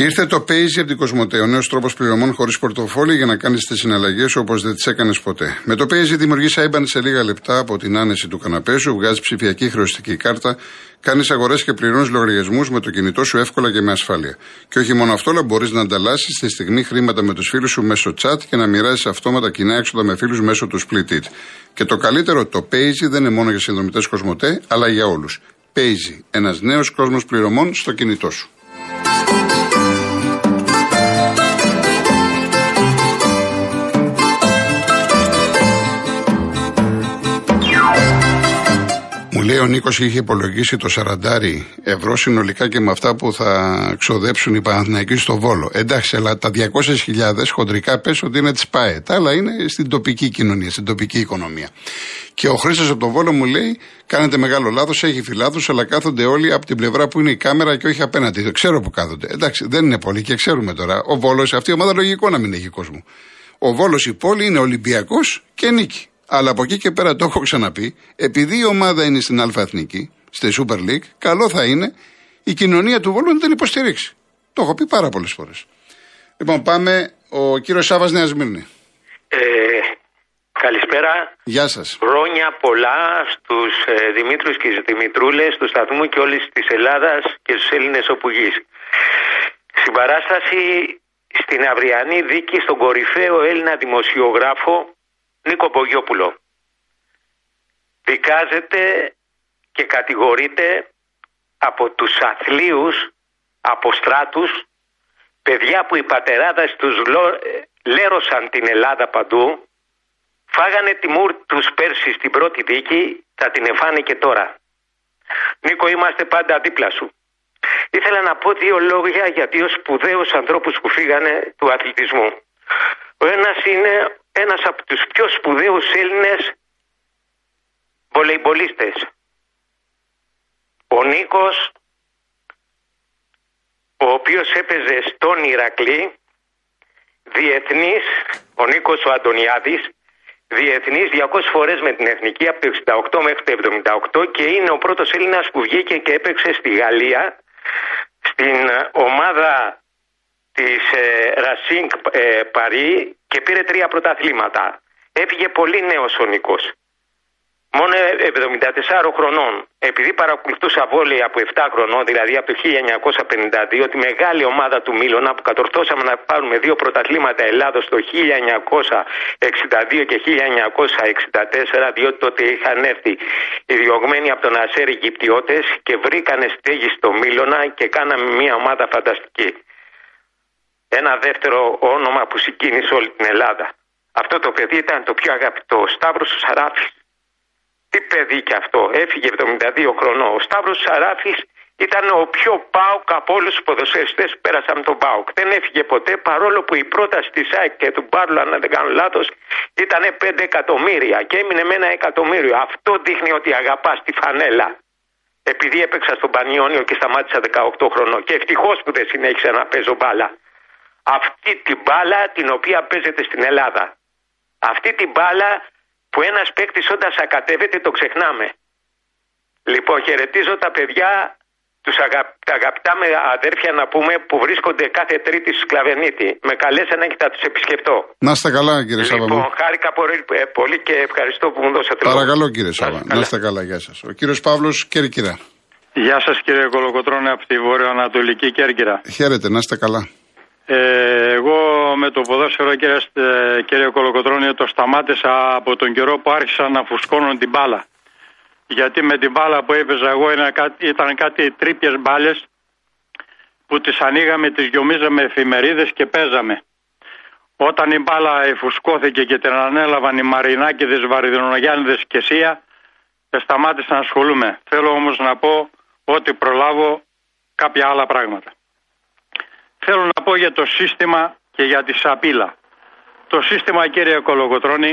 Ήρθε το Payzy από την Κοσμοτέ, ο νέος τρόπος πληρωμών χωρίς πορτοφόλι για να κάνεις τις συναλλαγές όπως δεν τις έκανες ποτέ. Με το Payzy δημιουργείς IBAN σε λίγα λεπτά από την άνεση του καναπέ σου, βγάζεις ψηφιακή χρεωστική κάρτα, κάνεις αγορές και πληρώνεις λογαριασμούς με το κινητό σου εύκολα και με ασφάλεια. Και όχι μόνο αυτό, αλλά μπορείς να ανταλλάσσεις στη στιγμή χρήματα με τους φίλους σου μέσω chat και να μοιράζεις αυτόματα κοινά έξοδα με φίλους μέσω του Splitit. Και το καλύτερο, το Payzy δεν είναι μόνο για συνδρομητές Κοσμοτέ, αλλά για όλους. Payzy, ένας νέος κόσμος πληρωμών στο κινητό σου. Ο Νίκος είχε υπολογίσει το 40 ευρώ συνολικά και με αυτά που θα ξοδέψουν οι Παναθηναϊκοί στο Βόλο. Εντάξει, αλλά τα 200.000 χοντρικά πες ότι είναι της ΠΑΕΤ, αλλά είναι στην τοπική κοινωνία, στην τοπική οικονομία. Και ο Χρήστος από το Βόλο μου λέει: κάνετε μεγάλο λάθος, έχει φιλάδους, αλλά κάθονται όλοι από την πλευρά που είναι η κάμερα και όχι απέναντι. Το ξέρω που κάθονται. Εντάξει, δεν είναι πολύ και ξέρουμε τώρα. Ο Βόλος, αυτή η ομάδα λογικό να μην έχει κόσμο. Ο Βόλος, η πόλη είναι Ολυμπιακός και Νίκη. Αλλά από εκεί και πέρα το έχω ξαναπεί, επειδή η ομάδα είναι στην Αλφα Εθνική, στη Super League, καλό θα είναι η κοινωνία του Βόλου να την υποστηρίξει. Το έχω πει πάρα πολλές φορές. Λοιπόν, πάμε. Ο κύριος Σάβας, Νέα Σμύρνη. Καλησπέρα. Γεια σας. Χρόνια πολλά στους Δημήτρους και στις Δημητρούλες του σταθμού και όλης της Ελλάδας και στους Έλληνες όπου γης. Συμπαράσταση στην αυριανή δίκη στον κορυφαίο Έλληνα δημοσιογράφο Νίκο Μπογιόπουλο. Δικάζεται και κατηγορείται από τους αθλίους αποστράτους, παιδιά που οι πατεράδες τους λέρωσαν την Ελλάδα παντού, φάγανε τη μούρ τους πέρσι στην πρώτη δίκη, θα την εφάνε και τώρα. Νίκο, είμαστε πάντα δίπλα σου. Ήθελα να πω δύο λόγια για δύο σπουδαίους ανθρώπους που φύγανε του αθλητισμού. Ο ένας είναι ένας από τους πιο σπουδαίους Έλληνες βολεϊμπολίστες. Ο Νίκος, ο οποίος έπαιζε στον Ηρακλή, διεθνής, ο Νίκος ο Αντωνιάδης, διεθνής 200 φορές με την Εθνική από το 68 μέχρι το 78 και είναι ο πρώτος Έλληνας που βγήκε και έπαιξε στη Γαλλία, στην ομάδα της Ρασίνγκ Παρί και πήρε 3 πρωταθλήματα. Έφυγε πολύ νέος ο Νίκος. Μόνο 74 χρονών. Επειδή παρακολουθούσα βόλεϊ από 7 χρονών, δηλαδή από το 1952, τη μεγάλη ομάδα του Μίλωνα που κατορθώσαμε να πάρουμε 2 πρωταθλήματα Ελλάδος το 1962 και 1964, διότι τότε είχαν έρθει οι διωγμένοι από τον Ασέρ Αιγυπτιώτες και βρήκανε στέγη στο Μίλωνα και κάναμε μια ομάδα φανταστική. Ένα δεύτερο όνομα που συγκίνησε όλη την Ελλάδα. Αυτό το παιδί ήταν το πιο αγαπητό. Ο Σταύρος Σαράφης. Τι παιδί κι αυτό. Έφυγε 72 χρονών. Ο Σταύρος Σαράφης ήταν ο πιο ΠΑΟΚ από όλους τους ποδοσφαιριστές που πέρασαν τον ΠΑΟΚ. Δεν έφυγε ποτέ, παρόλο που η πρόταση της ΑΕΚ και του Μπάρλου, αν δεν κάνω λάθος, ήταν 5 εκατομμύρια και έμεινε με 1 εκατομμύριο. Αυτό δείχνει ότι αγαπά τη φανέλα. Επειδή έπαιξα στον Πανιόνιο και σταμάτησα 18 χρονών. Και ευτυχώς που δεν συνέχισα να παίζω μπάλα. Αυτή την μπάλα την οποία παίζεται στην Ελλάδα. Αυτή την μπάλα που ένας παίκτης όντας ακατεύεται το ξεχνάμε. Λοιπόν, χαιρετίζω τα παιδιά, τα αγαπητά με αδέρφια να πούμε, που βρίσκονται κάθε Τρίτη στη Σκλαβενίτη. Με καλέσανε και θα τους επισκεφτώ. Να είστε καλά, κύριε Σάβα. Λοιπόν, χάρηκα πολύ και ευχαριστώ που μου δώσατε. Παρακαλώ, κύριε Σάβα. Να είστε καλά, γεια σας. Ο κύριος Παύλος, Κέρκυρα. Γεια σας, κύριε Κολοκοτρώνη, από τη βορειοανατολική Κέρκυρα. Χαίρετε, να είστε καλά. Εγώ με το ποδόσφαιρο, κύριε Κολοκοτρώνη, το σταμάτησα από τον καιρό που άρχισα να φουσκώνω την μπάλα. Γιατί με την μπάλα που έπαιζα εγώ ήταν κάτι τρίπιες μπάλες που τις ανοίγαμε, τις γιομίζαμε εφημερίδες και παίζαμε. Όταν η μπάλα εφουσκώθηκε και την ανέλαβαν οι Μαρινάκηδες, Βαρδινογιάννηδες και Σία, σταμάτησα να ασχολούμαι. Θέλω όμως να πω ότι προλάβω κάποια άλλα πράγματα. Θέλω να πω για το σύστημα και για τη σαπίλα. Το σύστημα, κύριε Κολοκοτρώνη,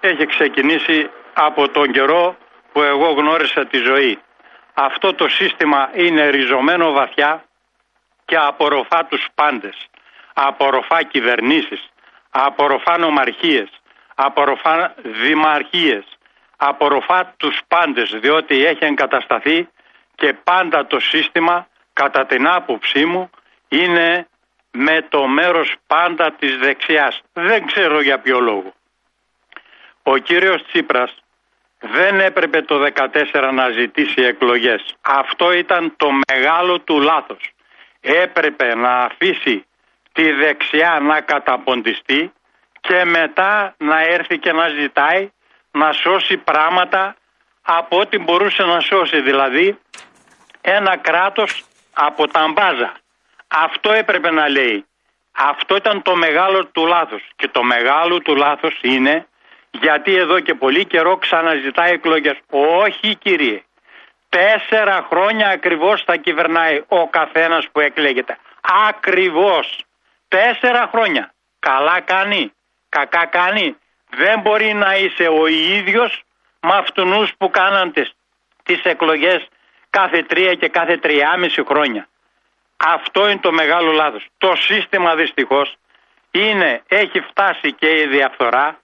έχει ξεκινήσει από τον καιρό που εγώ γνώρισα τη ζωή. Αυτό το σύστημα είναι ριζωμένο βαθιά και απορροφά τους πάντες. Απορροφά κυβερνήσεις, απορροφά νομαρχίες, απορροφά δημαρχίες, απορροφά τους πάντες, διότι έχει εγκατασταθεί και πάντα το σύστημα, κατά την άποψή μου, είναι με το μέρος πάντα της δεξιάς. Δεν ξέρω για ποιο λόγο. Ο κύριος Τσίπρας δεν έπρεπε το 2014 να ζητήσει εκλογές. Αυτό ήταν το μεγάλο του λάθος. Έπρεπε να αφήσει τη δεξιά να καταποντιστεί και μετά να έρθει και να ζητάει να σώσει πράγματα από ό,τι μπορούσε να σώσει. Δηλαδή ένα κράτος από τα μπάζα. Αυτό έπρεπε να λέει. Αυτό ήταν το μεγάλο του λάθος. Και το μεγάλο του λάθος είναι γιατί εδώ και πολύ καιρό ξαναζητάει εκλογές. Όχι κύριε. 4 χρόνια ακριβώς θα κυβερνάει ο καθένας που εκλέγεται. Ακριβώς. 4 χρόνια. Καλά κάνει. Κακά κάνει. Δεν μπορεί να είσαι ο ίδιος με αυτούς που κάναν τις εκλογές κάθε 3 και κάθε 3,5 χρόνια. Αυτό είναι το μεγάλο λάθος. Το σύστημα δυστυχώς είναι, έχει φτάσει και η διαφθορά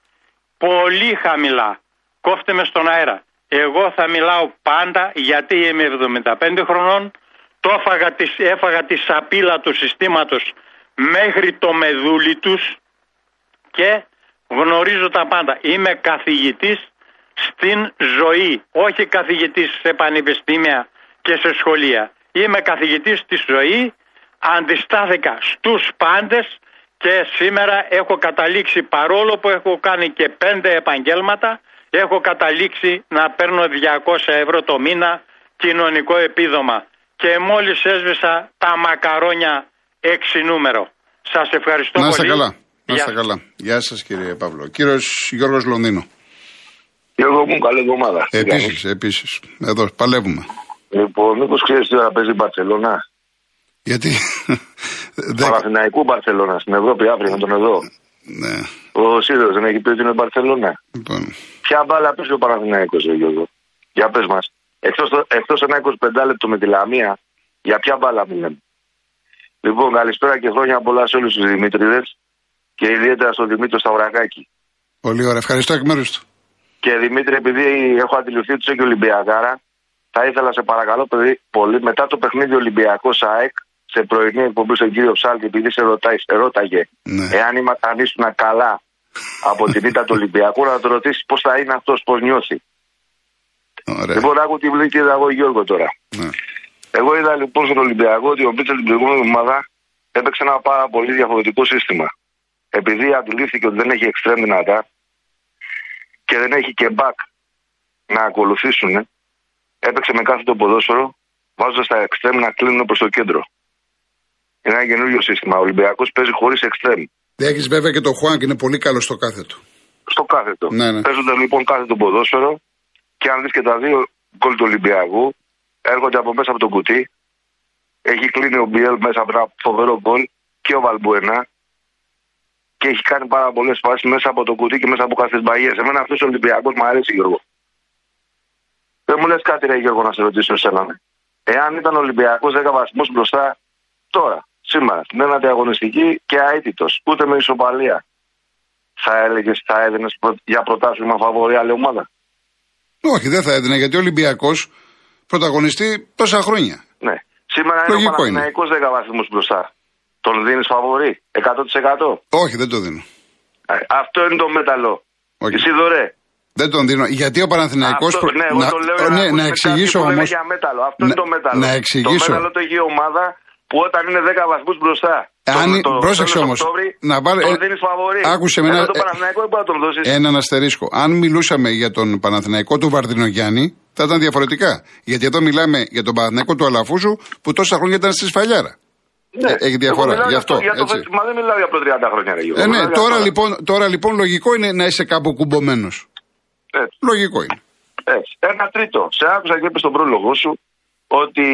πολύ χαμηλά. Κόφτε με στον αέρα. Εγώ θα μιλάω πάντα γιατί είμαι 75 χρονών. Έφαγα τη σαπίλα του συστήματος μέχρι το μεδούλι τους και γνωρίζω τα πάντα. Είμαι καθηγητής στην ζωή. Όχι καθηγητής σε πανεπιστήμια και σε σχολεία. Είμαι καθηγητής στη ζωή, αντιστάθηκα στους πάντες και σήμερα έχω καταλήξει, παρόλο που έχω κάνει και 5 επαγγέλματα, έχω καταλήξει να παίρνω 200 ευρώ το μήνα κοινωνικό επίδομα. Και μόλις έσβησα τα μακαρόνια 6 νούμερο. Σας ευχαριστώ πολύ. Να είστε πολύ καλά. Να είστε καλά. Γεια σας κύριε Παύλο. Κύριος Γιώργος Λονδίνο. Γιώργο μου, καλή εβδομάδα. Επίσης. Εδώ παλεύουμε. Λοιπόν, μήπως ξέρεις τι ώρα παίζει η Μπαρσελώνα? Γιατί? Παναθηναϊκού Μπαρσελώνα στην Ευρώπη, αύριο με τον εδώ. Ναι. Ο Σίδερος δεν έχει πει ότι είναι Μπαρσελώνα. Λοιπόν. Ποια μπάλα παίζει ο Παναθηναϊκός, Γιώργο? Για πες μας. Εκτός ένα 25 λεπτό με τη Λαμία, για ποια μπάλα μιλάμε? Λοιπόν, καλησπέρα και χρόνια πολλά σε όλους τους Δημήτριδες και ιδιαίτερα στον Δημήτριο Σταυρακάκη. Πολύ ωραία, ευχαριστώ εκ μέρους του. Και Δημήτρη, επειδή έχω αντιληφθεί ότι είσαι και Ολυμπιακάρα, θα ήθελα σε παρακαλώ πολύ μετά το παιχνίδι Ολυμπιακός ΑΕΚ σε πρωινή εκπομπή στον κύριο Σάλκη, επειδή σε ρώταγε ναι, εάν ήσουν καλά από την ήττα του Ολυμπιακού, να το ρωτήσει πώς θα είναι αυτός, πώς νιώθει. Ωραία. Λοιπόν, άκου τι βλέπει εγώ Γιώργο τώρα. Ναι. Εγώ είδα λοιπόν στον Ολυμπιακό ότι ο Μπίτσελ την προηγούμενη εβδομάδα έπαιξε ένα πάρα πολύ διαφορετικό σύστημα. Επειδή αντιλήφθηκε ότι δεν έχει εξτρέμ δυνατά και δεν έχει και μπακ να ακολουθήσουν, έπαιξε με κάθε το ποδόσφαιρο, βάζοντας τα εξτρέμ να κλείνουν προς το κέντρο. Είναι ένα καινούριο σύστημα. Ο Ολυμπιακός παίζει χωρίς εξτρέμ. Έχεις βέβαια και το Χουάνκ, είναι πολύ καλό στο κάθετο. Στο κάθετο. Ναι, ναι. Παίζοντας λοιπόν κάθε το ποδόσφαιρο, και αν δεις και τα 2 γκολ του Ολυμπιακού, έρχονται από μέσα από το κουτί. Έχει κλείνει ο Μπιέλ μέσα από ένα φοβερό γκολ και ο Βαλμπουενά. Και έχει κάνει πάρα πολλές φάσεις μέσα από το κουτί και μέσα από κάθε μπαγιές. Εμένα αυτός ο Ολυμπιακός μου αρέσει, Γιώργο. Δεν μου λες κάτι, ρε Γιώργο, να σε ρωτήσω εσένα. Ναι. Εάν ήταν Ολυμπιακός 10 βαθμούς μπροστά, τώρα, σήμερα, στην ένατη αγωνιστική και αίτητος, ούτε με ισοπαλία, θα έλεγες, θα έδινες για πρωτάθλημα φαβορί άλλη ομάδα? Όχι, δεν θα έδινα, γιατί ο Ολυμπιακός πρωταγωνιστεί τόσα χρόνια. Ναι. Σήμερα είναι λογικό ο Παναθηναϊκός 10 βαθμούς μπροστά. Τον δίνεις φαβορί 100%? Όχι, δεν το δίνω. Αυτό είναι το μέταλλο. Okay. Εσύ δωρε. Δεν τον δίνω. Γιατί ο Παναθηναϊκός. Αυτό, ναι, εγώ το λέω να εξηγήσω όμως. Αυτό είναι το μέταλλο. Να εξηγήσω. Το μέταλλο το έχει η ομάδα που όταν είναι 10 βαθμούς μπροστά. Πρόσεξε όμως. Τον δίνεις φαβορί. Άκουσε με έναν. Έναν αστερίσκο. Αν μιλούσαμε για τον Παναθηναϊκό του Βαρδινογιάννη, θα ήταν διαφορετικά. Γιατί εδώ μιλάμε για τον Παναθηναϊκό του Αλαφούζου που τόσα χρόνια ήταν στη Σφαλιάρα. Ναι, έχει διαφορά. Γι' αυτό. Μα δεν μιλάω για προ 30 χρόνια. Τώρα λοιπόν λογικό είναι να είσαι κάπου κουμπωμένο. Έτσι. Λογικό είναι. Έτσι. Ένα τρίτο. Σε άκουσα και είπε στον πρόλογο σου ότι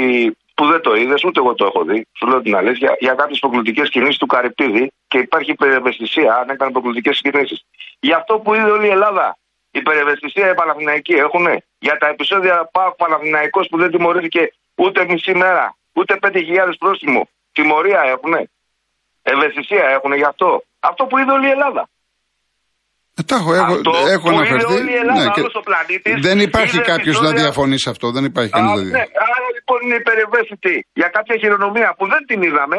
που δεν το είδες, ούτε εγώ το έχω δει. Σου λέω την αλήθεια για κάποιες υποκλητικές κινήσεις του Καρυπίδη και υπάρχει υπερευαισθησία αν έκανε υποκλητικές κινήσεις. Για αυτό που είδε όλη η Ελλάδα. Υπερευαισθησία οι Παναθηναϊκοί έχουν για τα επεισόδια Παναθηναϊκός που δεν τιμωρήθηκε ούτε μισή μέρα, ούτε 5.000 πρόστιμο. Τιμωρία έχουν. Ευαισθησία έχουν γι' αυτό. Αυτό που είδε όλη η Ελλάδα. Έχω αναφερθεί. Ναι, και δεν υπάρχει κάποιο να διαφωνεί σε αυτό. Δεν υπάρχει κανένα. Ναι. Άρα λοιπόν είναι υπερευαίσθητοι για κάποια χειρονομία που δεν την είδαμε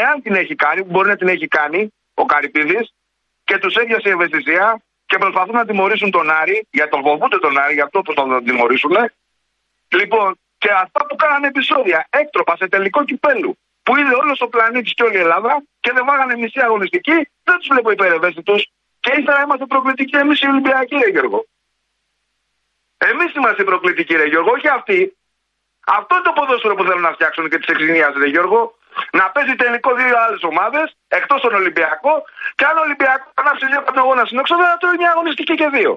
Εάν την έχει κάνει, μπορεί να την έχει κάνει ο Καρυπίδης και τους έπιασε η ευαισθησία και προσπαθούν να τιμωρήσουν τον Άρη, για τον φοβούνται τον Άρη, για αυτό προσπαθούν να τιμωρήσουν. Λοιπόν, και αυτά που κάνανε επεισόδια, έκτροπα σε τελικό κυπέλου, που είδε όλος ο πλανήτης και όλη η Ελλάδα και δεν βάγανε μισή αγωνιστική, δεν τους βλέπω υπερευαίσθητους. Και ύστερα είμαστε προκλητικοί εμείς οι Ολυμπιακοί, ρε Γιώργο. Εμείς είμαστε προκλητικοί, ρε Γιώργο, όχι αυτοί. Αυτό είναι το ποδόσφαιρο που θέλουν να φτιάξουν και τις εξηνίαζε, ρε Γιώργο. Να παίζει τελικό δύο άλλες ομάδες, εκτός τον Ολυμπιακό, και αν ο Ολυμπιακός ανάψει δύο παντογόνα στην έξοδο, να τρώει μια αγωνιστική και δύο.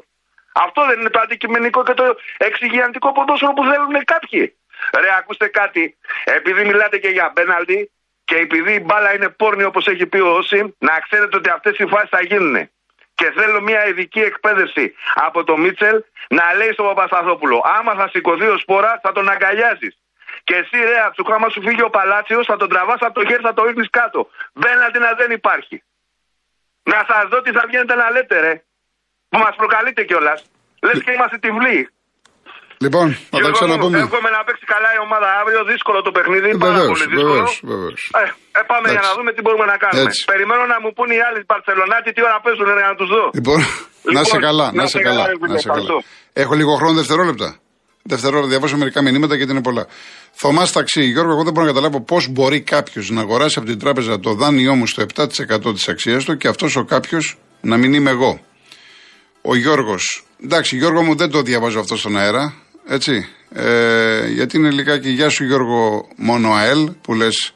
Αυτό δεν είναι το αντικειμενικό και το εξηγιαντικό ποδόσφαιρο που θέλουν κάποιοι. Ρε, ακούστε κάτι. Επειδή μιλάτε και για πέναλτι και επειδή η μπάλα είναι πόρνη, όπως έχει πει ο Όσιμ, να ξέρετε ότι αυτές οι φάσεις θα γίνουν. Και θέλω μια ειδική εκπαίδευση από το Μίτσελ να λέει στον Παπασταθόπουλο: άμα θα σηκωθεί ο Σπόρα, θα τον αγκαλιάζεις. Και εσύ, ρε, αψουκά, άμα σου φύγει ο Παλάτσιος, θα τον τραβάς από το χέρι, θα το ρίχνεις κάτω. Πέναλτι να δεν υπάρχει. Να σας δω τι θα βγαίνετε να λέτε, ρε. Που μας προκαλείτε κιόλας. Λες και είμαστε τυβλοί. Λοιπόν, θα τα ξαναπούμε. Εύχομαι να παίξει καλά η ομάδα αύριο. Δύσκολο το παιχνίδι. Πάρα πολύ δύσκολο. Πάμε για να δούμε τι μπορούμε να κάνουμε. Έτσι. Περιμένω να μου πούν οι άλλοι Μπαρσελωνάτοι τι ώρα παίζουν για να τους δω. Λοιπόν, να είσαι καλά. Να είσαι καλά. Έχω λίγο χρόνο, δευτερόλεπτα. Διαβάσω μερικά μηνύματα γιατί είναι πολλά. Θωμάς Ταξί. Γιώργο, εγώ δεν μπορώ να καταλάβω πώς μπορεί κάποιος να αγοράσει από την τράπεζα το δάνειό μου στο 7% της αξίας του και αυτός ο κάποιος να μην είμαι εγώ. Ο Γιώργος. Εντάξει, Γιώργο μου, δεν το διαβάζω αυτό στον αέρα. Έτσι, γιατί είναι λιγάκι γεια σου Γιώργο μόνο ΑΕΛ που λες.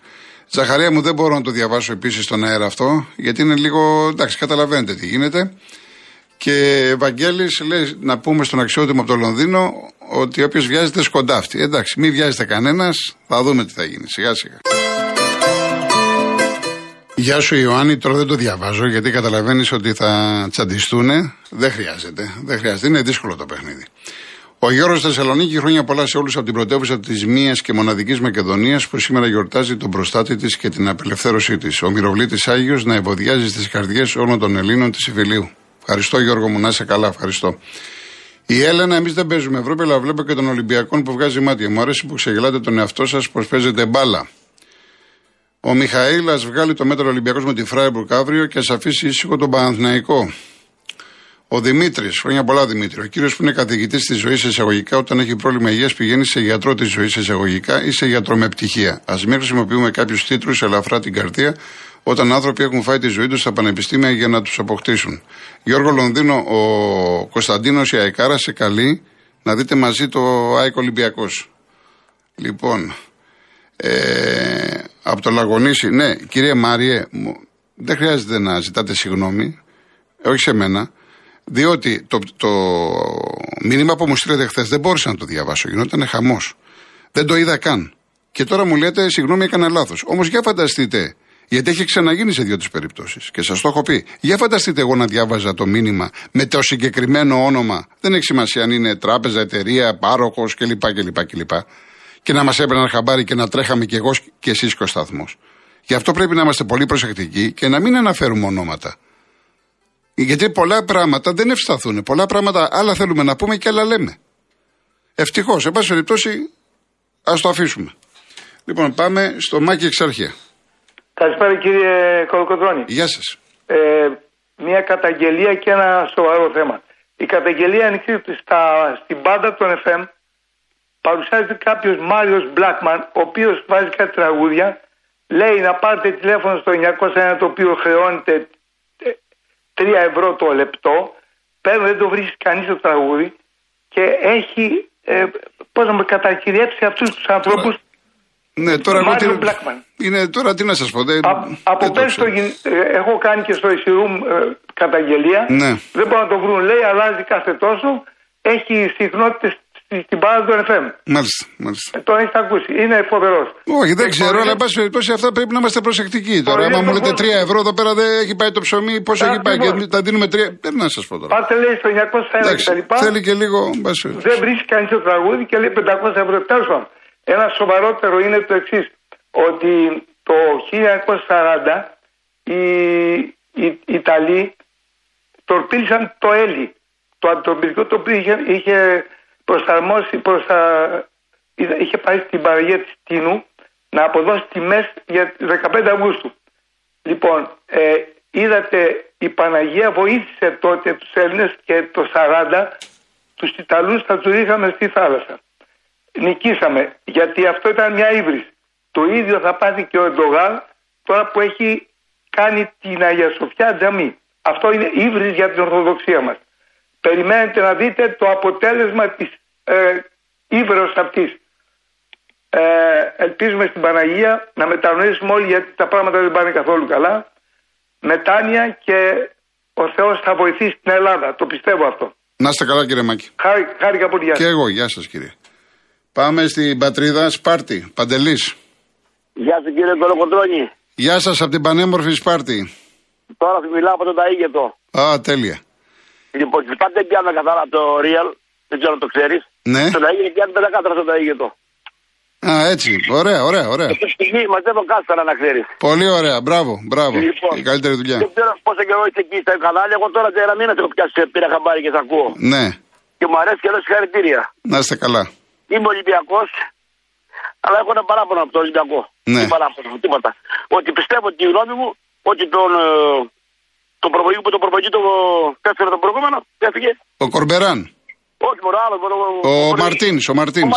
Ζαχαρία μου, δεν μπορώ να το διαβάσω επίσης στον αέρα αυτό, γιατί είναι λίγο, εντάξει, καταλαβαίνετε τι γίνεται. Και Ευαγγέλης λέει να πούμε στον αξιότιμο από το Λονδίνο ότι όποιος βιάζεται σκοντάφτει. Εντάξει, μην βιάζεται κανένας, θα δούμε τι θα γίνει σιγά σιγά. Γεια σου Ιωάννη, τώρα δεν το διαβάζω γιατί καταλαβαίνεις ότι θα τσαντιστούνε. Δεν χρειάζεται, είναι δύσκολο το παιχνίδι. Ο Γιώργος Θεσσαλονίκη, χρόνια πολλά σε όλους από την πρωτεύουσα της μίας και μοναδικής Μακεδονίας που σήμερα γιορτάζει τον προστάτη της και την απελευθέρωσή της. Ο Μυροβλήτης Άγιος να ευωδιάζει στις καρδιές όλων των Ελλήνων της Ιφιλίου. Ευχαριστώ Γιώργο μου, να είσαι καλά, ευχαριστώ. Η Έλενα, εμείς δεν παίζουμε Ευρώπη, αλλά βλέπω και των Ολυμπιακών που βγάζει μάτια. Μου αρέσει που ξεγελάτε τον εαυτό σας πως παίζετε μπάλα. Ο Μιχαήλ, ας βγάλει το μέτρο Ολυμπιακός με τη Φράιμπουργκ αύριο και ας αφήσει ήσυχο τον Παναθηναϊκό. Ο Δημήτρης, χρόνια πολλά Δημήτρη. Ο κύριος που είναι καθηγητής της ζωής εισαγωγικά, όταν έχει πρόβλημα υγείας πηγαίνει σε γιατρό της ζωής εισαγωγικά ή σε γιατρό με πτυχία. Ας μην χρησιμοποιούμε κάποιους τίτλους ελαφρά την καρδία, όταν άνθρωποι έχουν φάει τη ζωή τους στα πανεπιστήμια για να τους αποκτήσουν. Γιώργο Λονδίνο, ο Κωνσταντίνος η Αϊκάρα σε καλεί να δείτε μαζί το ΑΕΚ Ολυμπιακός. Λοιπόν. Από το Λαγωνίσι, ναι, κύριε Μάριε, δεν χρειάζεται να ζητάτε συγγνώμη, όχι σε μένα, διότι το μήνυμα που μου στείλετε χθες δεν μπόρεσα να το διαβάσω, γινόταν χαμός. Δεν το είδα καν. Και τώρα μου λέτε, συγγνώμη, έκανα λάθος. Όμως για φανταστείτε, γιατί έχει ξαναγίνει σε δύο-τρεις περιπτώσεις και σας το έχω πει, για φανταστείτε εγώ να διάβαζα το μήνυμα με το συγκεκριμένο όνομα, δεν έχει σημασία αν είναι τράπεζα, εταιρεία, πάροχος κλπ. Και να μας έπαιρναν χαμπάρι και να τρέχαμε κι εγώ και εσείς και ο σταθμός. Γι' αυτό πρέπει να είμαστε πολύ προσεκτικοί και να μην αναφέρουμε ονόματα. Γιατί πολλά πράγματα δεν ευσταθούν. Πολλά πράγματα άλλα θέλουμε να πούμε και άλλα λέμε. Ευτυχώς, εν πάση περιπτώσει, ας το αφήσουμε. Λοιπόν, πάμε στο Μάκη Εξαρχία. Καλησπέρα κύριε Κολοκοτρώνη. Γεια σας. Μια καταγγελία και ένα σοβαρό θέμα. Η καταγγελία είναι στην πάντα των FM. Παρουσιάζεται κάποιος Μάριος Μπλάκμαν, ο οποίος βάζει κάτι τραγούδια, λέει να πάρετε τηλέφωνο στο 901 το οποίο χρεώνεται 3 ευρώ το λεπτό, παίρνει, δεν το βρίσκει κανείς το τραγούδι και έχει, πώς να με κατακυριέψει αυτούς τους ανθρώπους. Ναι, τώρα Μάριο Μπλάκμαν. Είναι τώρα τι να σας πω. Από πέρσι έχω κάνει και στο Ισηρούμ καταγγελία, ναι. Δεν μπορούν να το βρουν, λέει, αλλάζει κάθε τόσο, έχει συχνότητες στην μπάλα του FM. Μάλιστα. Τον έχετε ακούσει. Είναι φοβερός. Όχι, δεν ξέρω, αλλά εν πάση περιπτώσει αυτά πρέπει να είμαστε προσεκτικοί τώρα. Άμα μου λέτε 3 ευρώ εδώ πέρα δεν έχει πάει το ψωμί, πόσο έχει πάει και τα δίνουμε 3. Δεν να σας πω τώρα. Πάτε λέει στο 901 και τα λοιπά. Θέλει και λίγο. Δεν βρίσκει κανείς το τραγούδι και λέει 500 ευρώ. Τέλος πάντων. Ένα σοβαρότερο είναι το εξής. Ότι το 1940 οι Ιταλοί τορπίλησαν το Έλλη. Το αντιτορπιλικό το οποίο είχε. Είχε πάει στην παραγία της Τίνου να αποδώσει τιμές για 15 Αυγούστου. Λοιπόν, είδατε, η Παναγία βοήθησε τότε τους Έλληνες και το 40 τους Ιταλούς θα τους είχαμε στη θάλασσα. Νικήσαμε, γιατί αυτό ήταν μια ύβριση. Το ίδιο θα πάθει και ο Ερντογάν τώρα που έχει κάνει την Αγία Σοφιά τζαμί. Αυτό είναι ύβριση για την Ορθοδοξία μας. Περιμένετε να δείτε το αποτέλεσμα της ύβρεως αυτής. Ελπίζουμε στην Παναγία να μετανοήσουμε όλοι, γιατί τα πράγματα δεν πάνε καθόλου καλά. Μετάνοια, και ο Θεός θα βοηθήσει την Ελλάδα. Το πιστεύω αυτό. Να είστε καλά, κύριε Μάκη. Χάρηκα πολύ. Και εγώ, γεια σας, κύριε. Πάμε στην πατρίδα Σπάρτη. Παντελής. Γεια σας, κύριε Κολοκοτρώνη. Γεια σας από την πανέμορφη Σπάρτη. Τώρα σου μιλάω από τον Ταΐγετο. Α, τέλεια. Λοιπόν, τη Σπάρτη δεν πιάνω καθαρά το Real, δεν ξέρω αν το ξέρεις. Ναι. Το Ταΐγετο πιάνω 5 κάτρα στο Ταΐγετο. Α, έτσι. Ωραία. Είμαστε εδώ κάσταρα, να ξέρεις. Πολύ ωραία, μπράβο. Λοιπόν, η καλύτερη δουλειά. Δεν ξέρω πόσο καιρό είσαι εκεί στα κανάλια. Εγώ τώρα τέρα μήνα έχω πιάσει, πήρα χαμπάρι και σ' ακούω. Ναι. Και μου αρέσει και εδώ συγχαρητήρια. Να είστε καλά. Είμαι Ολυμπιακός, αλλά έχω ένα παράπονο από τον Ολυμπιακό. Ναι. Τι παράπονο, τίποτα. Ότι πιστεύω τη γνώμη μου ότι τον προπονητή που τον προπονητή το έφερε τον προηγούμενο, έφυγε. Ο Κορμπεράν. Όχι, μωρά, άλλο. Ο Μαρτίνς. Ο Μαρτίνς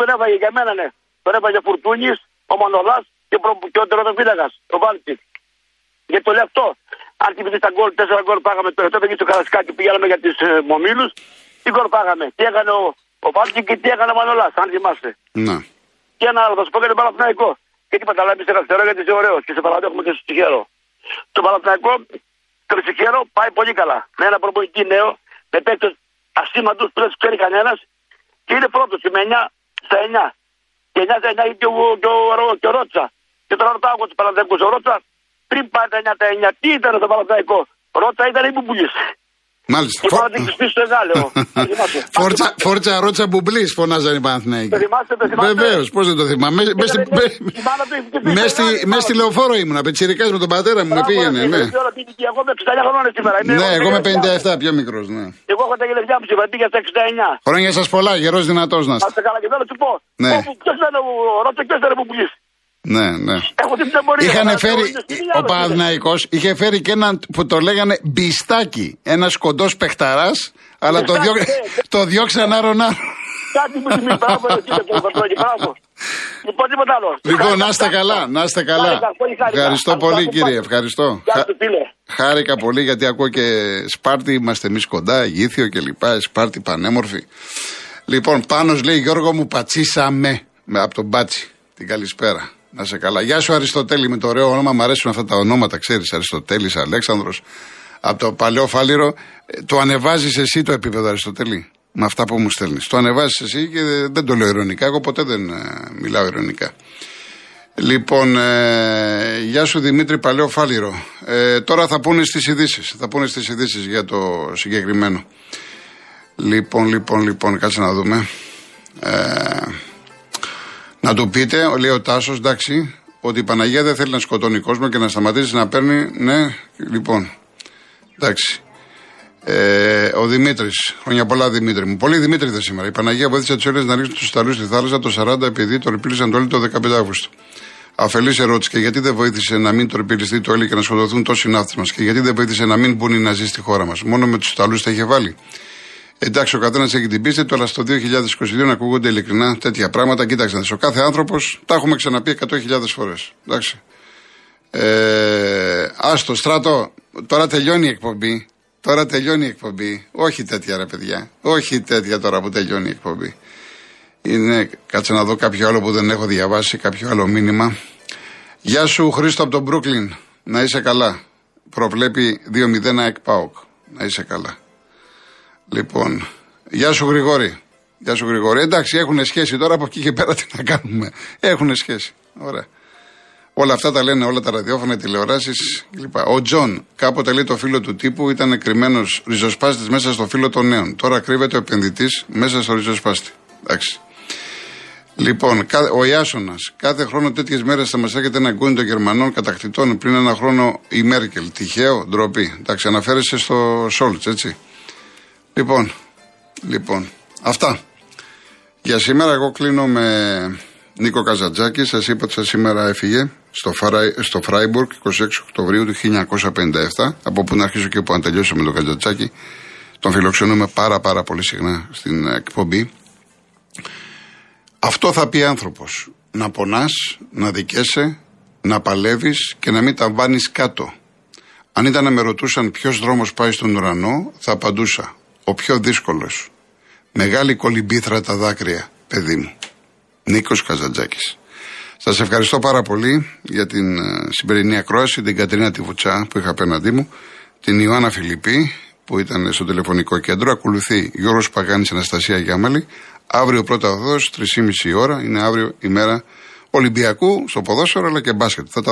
τον έφαγε για μένα, ναι. Τον έφαγε ο Φουρτούνης, ο Μανολάς και ο τερματοφύλακας, ο Βάλτης. Για το λεπτό. Αν κοιμηθεί τα γκολ, 4 γκολ πάγαμε το λεπτό, πήγε στο Καρασκάκι, πηγαίναμε για τις Μομίλους. Τι γκολ πάγαμε. Τι έκανε ο Βάλτης και τι έκανε ο Μανολάς, αν θυμάστε. Ναι. Και ένα άλλο, θα σου πω για τον Παναθηναϊκό. Και τι παταλάβει σε αριστερό, γιατί είσαι ωραίος και σε παραδέχομαι και σου συγχαίρω. Το Παναθηναϊκό, τον συγχαίρω, πάει πολύ καλά. Με ένα προπονητή νέο, με παίκτες ασήμαντους που δεν τους ξέρει κανένας, και είναι πρώτος με 9 στα 9. Και 9 στα 9 είναι και ο Ρότσα. Και τώρα ρωτάω εγώ του Παναθηναϊκού, ο Ρότσα πριν πάει τα 9 τα 9, τι ήταν το Παναθηναϊκό. Ρότσα ήταν η μπουμπουλής. Μάλιστα. Και πάω να την πίσω στο Γάλλο. Φόρτσα Ρότσα Μπουμπλή, φωνάζαν οι Παναθηναϊκοί. Το θυμάστε, το θυμάστε. Βεβαίως, πώς δεν το θυμάμαι. Μες στη λεωφόρο ήμουν, πετσιρικάς με τον πατέρα μου, με πήγαινε. Εγώ είμαι 60 χρόνια σήμερα. Ναι, εγώ είμαι 57, πιο μικρός. Εγώ έχω τα γελαιδιά μου σήμερα, πήγα στα 69. Χρόνια σας πολλά, γερός, δυνατός να είστε. Καλά, και θέλω να σου πω. Ποιος ήταν ο Ρότσα, ποιος ήταν ο Μπουμπλής. Ναι. Ο Παναθηναϊκός είχε φέρει και έναν που το λέγανε Μπιστάκι. Ένας κοντός παιχταράς, αλλά το διώξαν άρον. Κάτι μου θυμίζει, μπράβο. Λοιπόν, τίποτα άλλο. Λοιπόν, να είστε καλά. Ευχαριστώ πολύ, κύριε. Ευχαριστώ. Χάρηκα πολύ, γιατί ακούω και Σπάρτη, είμαστε εμείς κοντά, Γήθιο κλπ. Σπάρτη πανέμορφη. Λοιπόν, Πάνος λέει, Γιώργο μου, πατσίσαμε. Από τον Μπάτσι. Την καλησπέρα. Να σε καλά. Γεια σου, Αριστοτέλη, με το ωραίο όνομα. Μ' αρέσουν αυτά τα ονόματα, ξέρεις. Αριστοτέλης, Αλέξανδρος, από το Παλαιό Φάλιρο. Το ανεβάζεις εσύ το επίπεδο, Αριστοτέλη, με αυτά που μου στέλνεις. Το ανεβάζεις εσύ, και δεν το λέω ειρωνικά. Εγώ ποτέ δεν μιλάω ειρωνικά. Λοιπόν, γεια σου, Δημήτρη, Παλαιό Φάλιρο. Τώρα θα πούνε στις ειδήσεις. Θα πούνε στις ειδήσεις για το συγκεκριμένο. Λοιπόν, κάτσε να δούμε. Να του πείτε, λέει ο Τάσος, εντάξει, ότι η Παναγία δεν θέλει να σκοτώνει κόσμο και να σταματήσει να παίρνει. Ναι, λοιπόν. Εντάξει. Ο Δημήτρης, χρόνια πολλά, Δημήτρη μου. Πολλοί Δημήτρη δε σήμερα. Η Παναγία βοήθησε τους Έλληνες να ρίξουν τους Ιταλούς στη θάλασσα το 40, επειδή το ρυπήλισαν το όλοι το 15 Αύγουστο. Αφελής ερώτηση, και γιατί δεν βοήθησε να μην το ρυπηλιστεί το όλοι και να σκοτωθούν τόσοι ναύτες μας, και γιατί δεν βοήθησε να μην μπουν οι Ναζί στη χώρα μας. Μόνο με τους Ιταλούς τα είχε βάλει. Εντάξει, ο καθένας έχει την πίστη του, αλλά στο 2022 να ακούγονται ειλικρινά τέτοια πράγματα. Κοίταξε, ο κάθε άνθρωπος, τα έχουμε ξαναπεί 100.000 φορές. Εντάξει. Άστο, Στράτο, τώρα τελειώνει η εκπομπή. Όχι τέτοια, ρε παιδιά. Όχι τέτοια τώρα που τελειώνει η εκπομπή. Είναι, κάτσε να δω κάποιο άλλο που δεν έχω διαβάσει, κάποιο άλλο μήνυμα. Γεια σου, Χρήστο από τον Μπρούκλιν. Να είσαι καλά. Προβλέπει 2-0 ΑΕΚ ΠΑΟΚ. Να είσαι καλά. Λοιπόν, γεια σου Γρηγόρη. Εντάξει, έχουν σχέση τώρα από εκεί και πέρα, τι να κάνουμε. Έχουν σχέση. Ωραία. Όλα αυτά τα λένε όλα τα ραδιόφωνα, τηλεοράσεις κλπ. Ο Τζον, κάποτε λέει το φίλο του τύπου, ήταν κρυμμένος ριζοσπάστης μέσα στο φίλο των νέων. Τώρα κρύβεται ο επενδυτής μέσα στο ριζοσπάστη. Εντάξει. Λοιπόν, ο Ιάσονας, κάθε χρόνο τέτοιες μέρες θα μας έρχεται ένα γκούνι των Γερμανών κατακτητών. Πριν ένα χρόνο η Μέρκελ. Τυχαίο, ντροπή. Εντάξει, αναφέρεσαι στο Σόλτς, έτσι. Λοιπόν, αυτά. Για σήμερα εγώ κλείνω με Νίκο Καζαντζάκη, σας είπα ότι σας σήμερα έφυγε στο Φράιμπουργκ 26 Οκτωβρίου του 1957. Από που να αρχίσω και που αν τελειώσω με τον Καζαντζάκη, τον φιλοξενούμε πάρα πολύ συχνά στην εκπομπή. Αυτό θα πει άνθρωπος. Να πονάς, να δικέσαι, να παλεύεις και να μην τα βάνεις κάτω. Αν ήταν να με ρωτούσαν ποιος δρόμος πάει στον ουρανό, θα απαντούσα: ο πιο δύσκολος. Μεγάλη κολυμπήθρα τα δάκρυα, παιδί μου. Νίκος Καζαντζάκης. Σας ευχαριστώ πάρα πολύ για την σημερινή ακρόαση, την Κατρίνα τη Βουτσά που είχα απέναντί μου, την Ιωάννα Φιλιππή που ήταν στο τηλεφωνικό κέντρο. Ακολουθεί Γιώργος Παγάνης, Αναστασία Γιάμαλη. Αύριο πρώτα οδός, 3,5 ώρα, είναι αύριο ημέρα Ολυμπιακού στο ποδόσφαιρο αλλά και μπάσκετ. Θα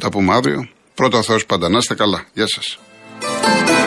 τα πούμε αύριο. Πρώτα οδός πάντα. Να είστε καλά. Γεια σας.